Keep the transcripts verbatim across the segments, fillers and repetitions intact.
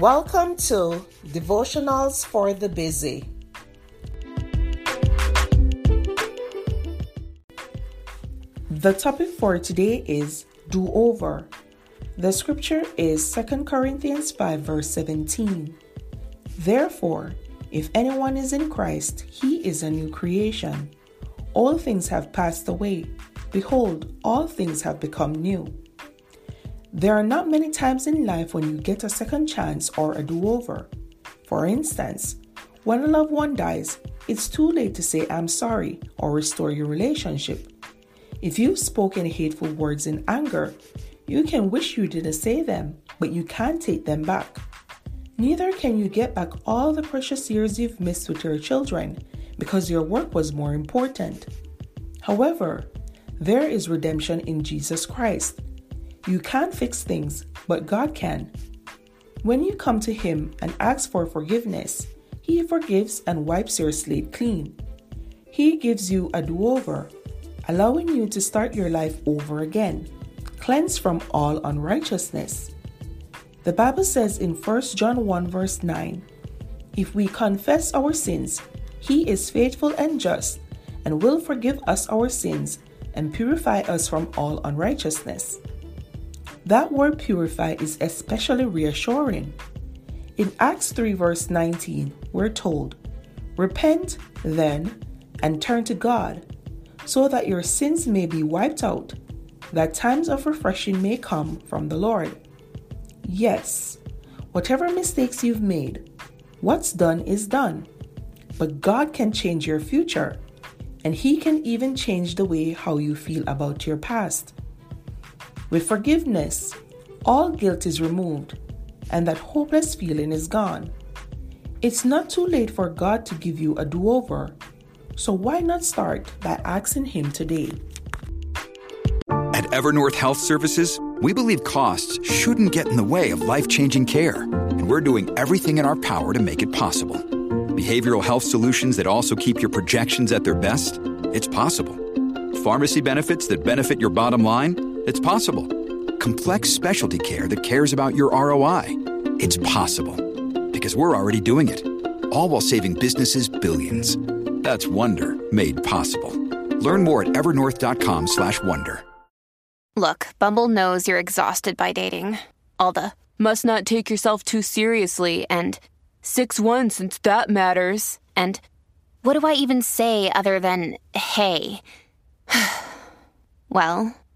Welcome to Devotionals for the Busy. The topic for today is do-over. The scripture is Second Corinthians five verse seventeen. Therefore, if anyone is in Christ, he is a new creation. All things have passed away. Behold, all things have become new. There are not many times in life when you get a second chance or a do-over. For instance, when a loved one dies, it's too late to say I'm sorry or restore your relationship. If you've spoken hateful words in anger, you can wish you didn't say them, but you can't take them back. Neither can you get back all the precious years you've missed with your children because your work was more important. However, there is redemption in Jesus Christ. You can't fix things, but God can. When you come to Him and ask for forgiveness, He forgives and wipes your slate clean. He gives you a do-over, allowing you to start your life over again, cleansed from all unrighteousness. The Bible says in First John one verse nine, "If we confess our sins, He is faithful and just, and will forgive us our sins and purify us from all unrighteousness." That word purify is especially reassuring. In Acts three verse nineteen, we're told, "Repent then and turn to God, so that your sins may be wiped out, that times of refreshing may come from the Lord." Yes, whatever mistakes you've made, what's done is done. But God can change your future, and He can even change the way how you feel about your past. With forgiveness, all guilt is removed, and that hopeless feeling is gone. It's not too late for God to give you a do-over, so why not start by asking Him today? At Evernorth Health Services, we believe costs shouldn't get in the way of life-changing care, and we're doing everything in our power to make it possible. Behavioral health solutions that also keep your projections at their best? It's possible. Pharmacy benefits that benefit your bottom line? It's possible. Complex specialty care that cares about your R O I. It's possible. Because we're already doing it. All while saving businesses billions. That's Wonder made possible. Learn more at evernorth.com slash wonder. Look, Bumble knows you're exhausted by dating. All the, must not take yourself too seriously, and six one since that matters, and what do I even say other than, hey? Well...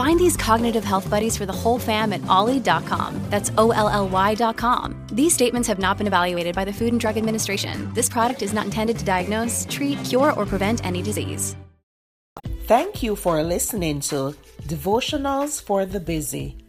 Find these cognitive health buddies for the whole fam at O L L Y dot com. That's O L L Y dot com. These statements have not been evaluated by the Food and Drug Administration. This product is not intended to diagnose, treat, cure, or prevent any disease. Thank you for listening to Devotionals for the Busy.